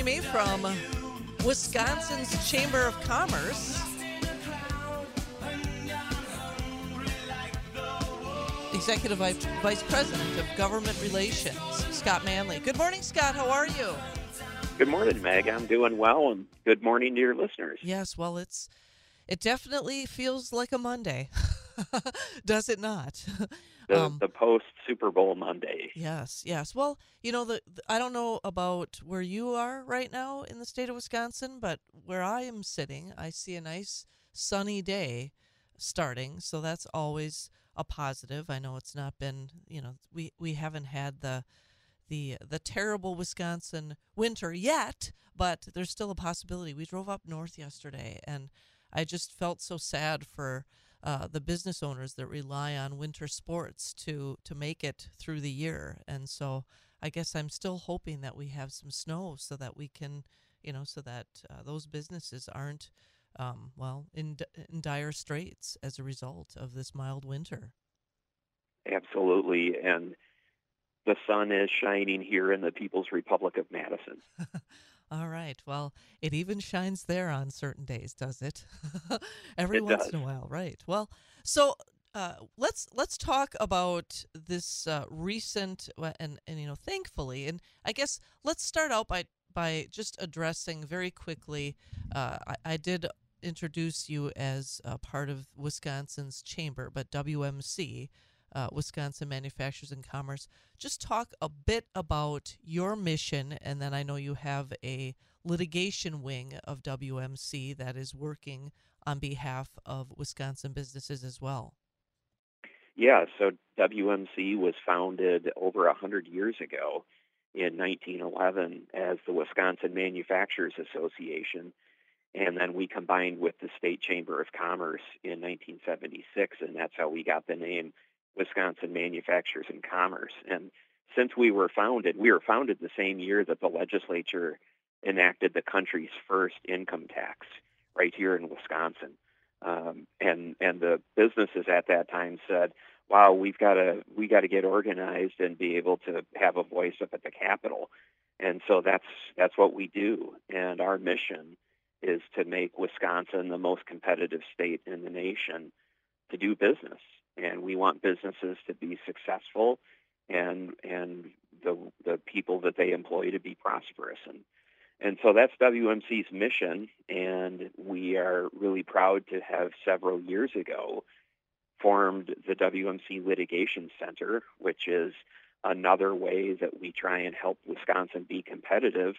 joining me from Wisconsin's Chamber of Commerce. Executive Vice President of Government Relations, Scott Manley. Good morning, Scott. How are you? Good morning, Meg. I'm doing well, and good morning to your listeners. Yes, well, it definitely feels like a Monday, does it not? The post-Super Bowl Monday. Yes. Well, you know, I don't know about where you are right now in the state of Wisconsin, but where I am sitting, I see a nice sunny day starting, so that's always a positive. I know it's not been, you know, we haven't had the terrible Wisconsin winter yet, but there's still a possibility. We drove up north yesterday, and I just felt so sad for the business owners that rely on winter sports to make it through the year. And so I guess I'm still hoping that we have some snow so that we can, you know, so that those businesses aren't in dire straits as a result of this mild winter. Absolutely, and the sun is shining here in the People's Republic of Madison. All right, well, it even shines there on certain days, does it? Every once in a while, right. Well, so let's talk about this recent, and you know, thankfully, and I guess let's start out by just addressing very quickly, I did introduce you as a part of Wisconsin's chamber, but WMC, Wisconsin Manufacturers and Commerce. Just talk a bit about your mission, and then I know you have a litigation wing of WMC that is working on behalf of Wisconsin businesses as well. Yeah, so WMC was founded over 100 years ago. In 1911 as the Wisconsin Manufacturers Association, and then we combined with the State Chamber of Commerce in 1976, and that's how we got the name Wisconsin Manufacturers and Commerce. And since we were founded the same year that the legislature enacted the country's first income tax right here in Wisconsin. And the businesses at that time said, wow, we got to get organized and be able to have a voice up at the Capitol. And so that's what we do. And our mission is to make Wisconsin the most competitive state in the nation to do business. And we want businesses to be successful and the people that they employ to be prosperous. And so that's WMC's mission. And we are really proud to have several years ago formed the WMC Litigation Center, which is another way that we try and help Wisconsin be competitive.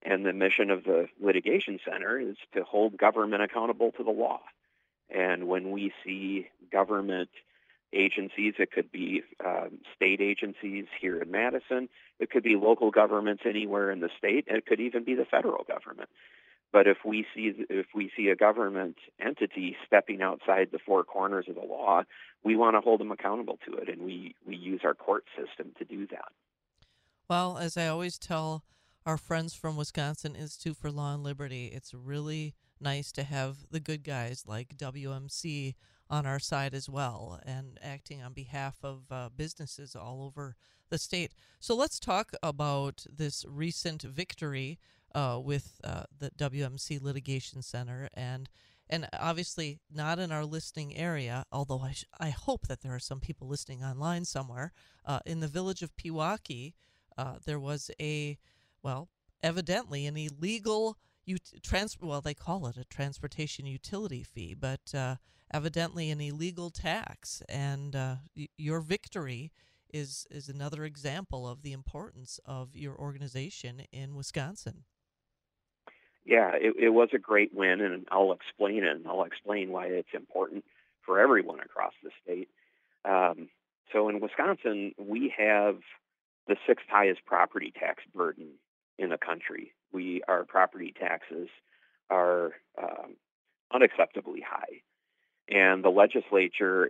And the mission of the Litigation Center is to hold government accountable to the law. And when we see government agencies, it could be state agencies here in Madison, it could be local governments anywhere in the state, and it could even be the federal government. But if we see a government entity stepping outside the four corners of the law, we want to hold them accountable to it, and we use our court system to do that. Well, as I always tell our friends from Wisconsin Institute for Law and Liberty, it's really nice to have the good guys like WMC on our side as well and acting on behalf of businesses all over the state. So let's talk about this recent victory with the WMC Litigation Center, and obviously not in our listening area, although I hope that there are some people listening online somewhere. In the village of Pewaukee, there was evidently an illegal, they call it a transportation utility fee, but evidently an illegal tax, and your victory is another example of the importance of your organization in Wisconsin. Yeah, it was a great win, and I'll explain it, and I'll explain why it's important for everyone across the state. So in Wisconsin, we have the sixth highest property tax burden in the country. Our property taxes are unacceptably high, and the legislature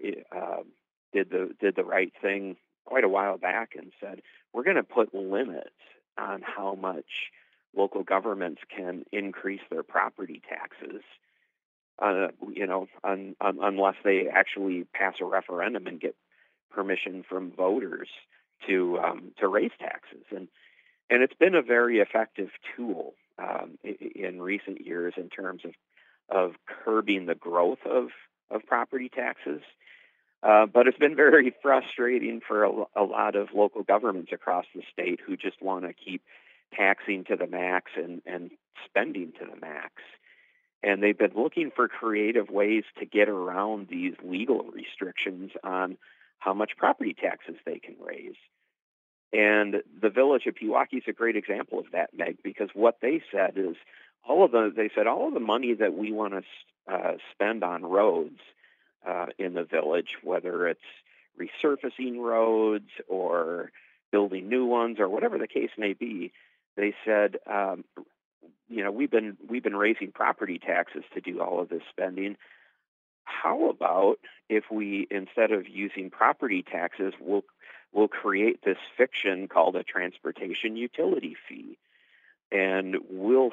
did the right thing quite a while back and said, we're going to put limits on how much local governments can increase their property taxes, unless they actually pass a referendum and get permission from voters to raise taxes. And And it's been a very effective tool in recent years in terms of curbing the growth of property taxes. But it's been very frustrating for a lot of local governments across the state who just want to keep taxing to the max and spending to the max. And they've been looking for creative ways to get around these legal restrictions on how much property taxes they can raise. And the village of Pewaukee is a great example of that, Meg, because what they said is all of the money that we want to spend on roads in the village, whether it's resurfacing roads or building new ones or whatever the case may be, they said, we've been raising property taxes to do all of this spending. How about if we, instead of using property taxes, we'll create this fiction called a transportation utility fee. And we'll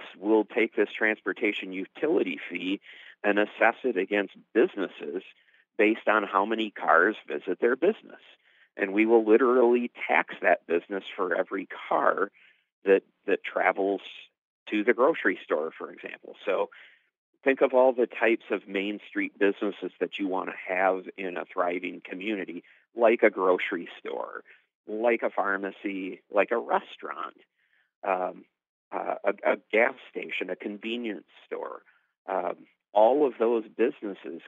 take this transportation utility fee and assess it against businesses based on how many cars visit their business. And we will literally tax that business for every car that travels to the grocery store, for example. So think of all the types of Main Street businesses that you want to have in a thriving community, like a grocery store, like a pharmacy, like a restaurant, a gas station, a convenience store. All of those businesses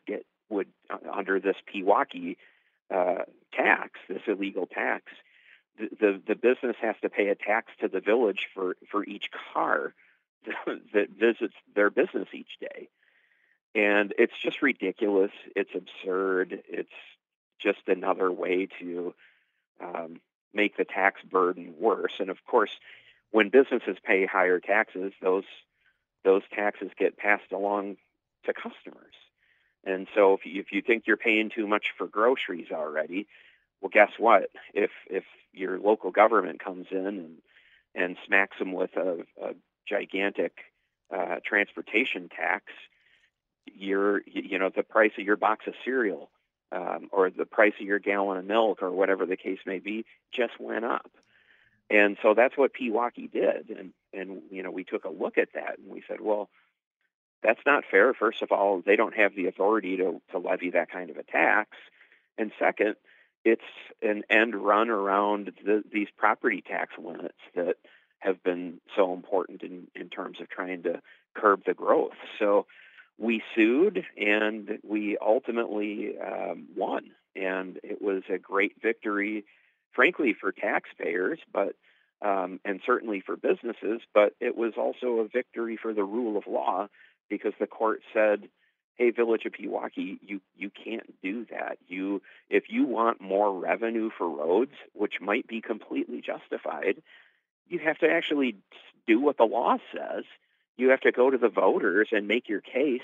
would under this Pewaukee tax, this illegal tax. The business has to pay a tax to the village for each car that visits their business each day. And it's just ridiculous. It's absurd. It's just another way to make the tax burden worse. And of course, when businesses pay higher taxes, those taxes get passed along to customers. And so if you think you're paying too much for groceries already, well, guess what? If your local government comes in and smacks them with a gigantic transportation tax, the price of your box of cereal or the price of your gallon of milk or whatever the case may be just went up. And so that's what Pewaukee did. And we took a look at that and we said, well, that's not fair. First of all, they don't have the authority to levy that kind of a tax. And second, it's an end run around these property tax limits that have been so important in terms of trying to curb the growth. So we sued and we ultimately won. And it was a great victory, frankly, for taxpayers, but and certainly for businesses, but it was also a victory for the rule of law because the court said, hey, Village of Pewaukee, you can't do that. If you want more revenue for roads, which might be completely justified, you have to actually do what the law says. You have to go to the voters and make your case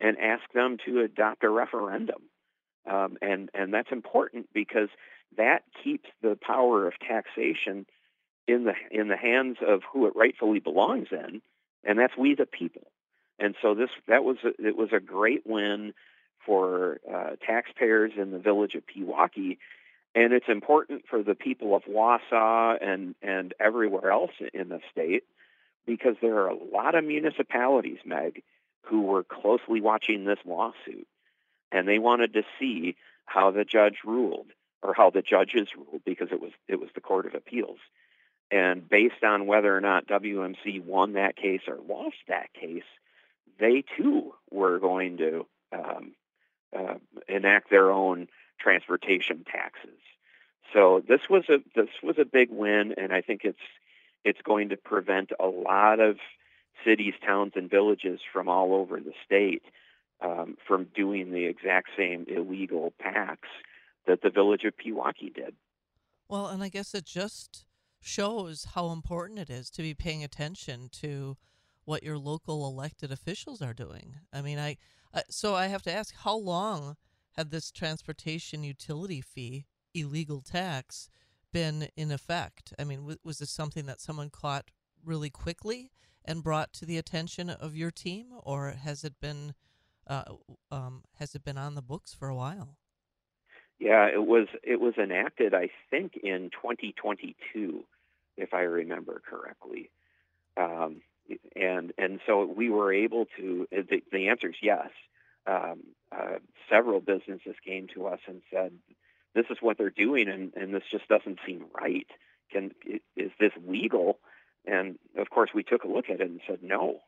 and ask them to adopt a referendum. And that's important because that keeps the power of taxation in the hands of who it rightfully belongs in, and that's we the people. And so it was a great win for taxpayers in the village of Pewaukee, and it's important for the people of Wausau and everywhere else in the state because there are a lot of municipalities, Meg, who were closely watching this lawsuit, and they wanted to see how the judge ruled or how the judges ruled because it was the Court of Appeals. And based on whether or not WMC won that case or lost that case, they too were going to enact their own transportation taxes. So this was a big win, and I think it's going to prevent a lot of cities, towns, and villages from all over the state from doing the exact same illegal tax that the village of Pewaukee did. Well, and I guess it just shows how important it is to be paying attention to what your local elected officials are doing. I mean, so I have to ask, how long had this transportation utility fee, illegal tax, been in effect? I mean, was this something that someone caught really quickly and brought to the attention of your team, or has it been on the books for a while? Yeah, it was enacted, I think, in 2022 if I remember correctly. And so we were able to, the answer is yes. Several businesses came to us and said, this is what they're doing, and this just doesn't seem right. Is this legal? And, of course, we took a look at it and said, no.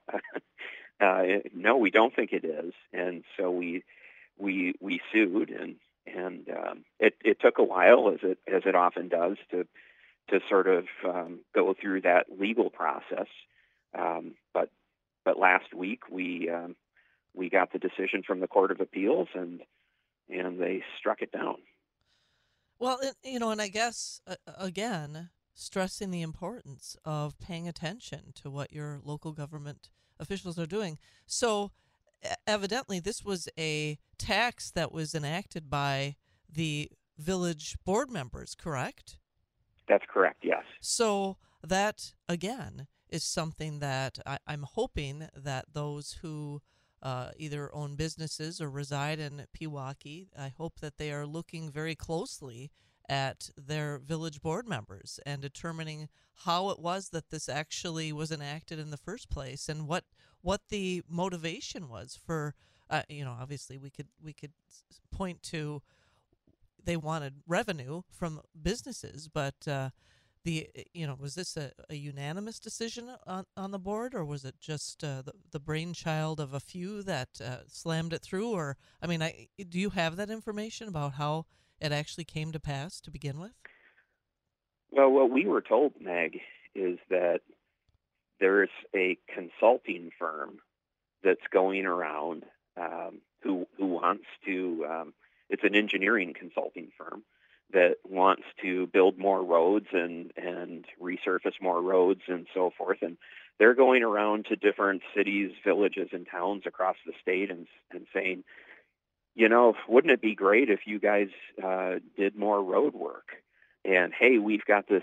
No, we don't think it is. And so we sued, and it took a while, as it often does, to sort of go through that legal process. But last week we got the decision from the Court of Appeals, and they struck it down. Well, and I guess, again, stressing the importance of paying attention to what your local government officials are doing. So evidently this was a tax that was enacted by the village board members, correct? That's correct, yes. So that, again, is something that I'm hoping that those who either own businesses or reside in Pewaukee, I hope that they are looking very closely at their village board members and determining how it was that this actually was enacted in the first place, and what the motivation was for. Obviously we could point to they wanted revenue from businesses, but was this a unanimous decision on the board, or was it just the brainchild of a few that slammed it through? Or, do you have that information about how it actually came to pass to begin with? Well, what we were told, Meg, is that there's a consulting firm that's going around who wants to. It's an engineering consulting firm that wants to build more roads and resurface more roads and so forth. And they're going around to different cities, villages, and towns across the state and saying, wouldn't it be great if you guys did more road work? And, hey, we've got this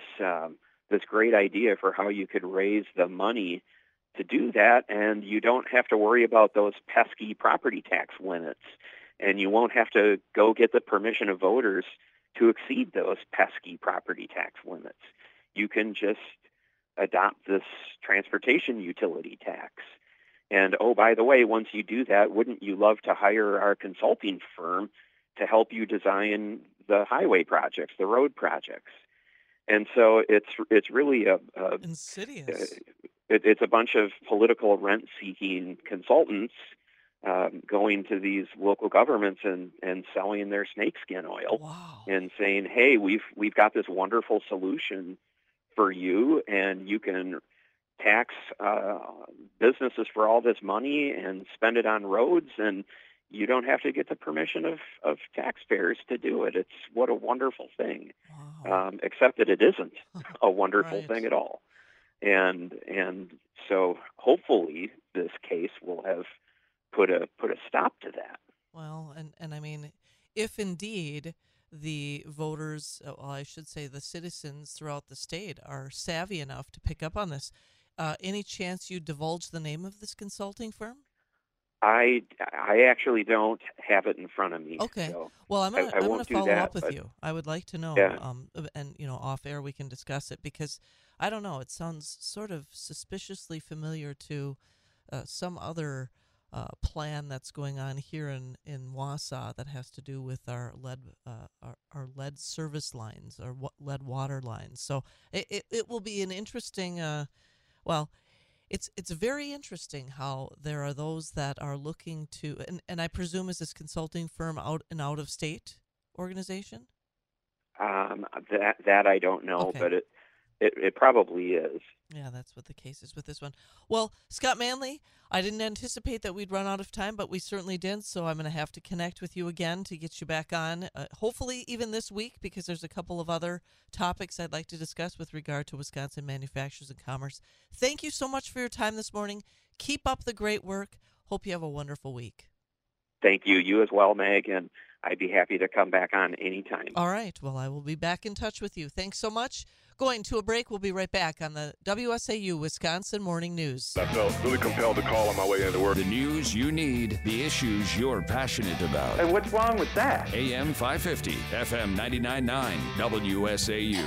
this great idea for how you could raise the money to do that, and you don't have to worry about those pesky property tax limits, and you won't have to go get the permission of voters to exceed those pesky property tax limits. You can just adopt this transportation utility tax. And, oh, by the way, once you do that, wouldn't you love to hire our consulting firm to help you design the highway projects, the road projects? And so it's really a insidious. It's a bunch of political rent-seeking consultants going to these local governments and selling their snakeskin oil. Wow. And saying, hey, we've got this wonderful solution for you, and you can tax businesses for all this money and spend it on roads, and you don't have to get the permission of taxpayers to do it. It's what a wonderful thing. Wow. Except that it isn't a wonderful right. thing at all. And so hopefully this case will have put a stop to that. Well, and I mean, if indeed the voters, the citizens throughout the state are savvy enough to pick up on this, any chance you divulge the name of this consulting firm? I actually don't have it in front of me. Okay. So well, I'm going to follow up with you. I would like to know. Yeah. Off air we can discuss it, because I don't know. It sounds sort of suspiciously familiar to some other plan that's going on here in Wausau that has to do with our lead our lead service lines, or lead water lines. So it will be an interesting. It's very interesting how there are those that are looking to, and I presume is this consulting firm out of state organization? That I don't know, okay. But it probably is. Yeah, that's what the case is with this one. Well, Scott Manley, I didn't anticipate that we'd run out of time, but we certainly did, so I'm going to have to connect with you again to get you back on, hopefully even this week, because there's a couple of other topics I'd like to discuss with regard to Wisconsin Manufacturers and Commerce. Thank you so much for your time this morning. Keep up the great work. Hope you have a wonderful week. Thank you. You as well, Meg, and I'd be happy to come back on anytime. All right. Well, I will be back in touch with you. Thanks so much. Going to a break. We'll be right back on the WSAU Wisconsin Morning News. I felt really compelled to call on my way into work. The news you need, the issues you're passionate about. And what's wrong with that? AM 550, FM 99.9, WSAU.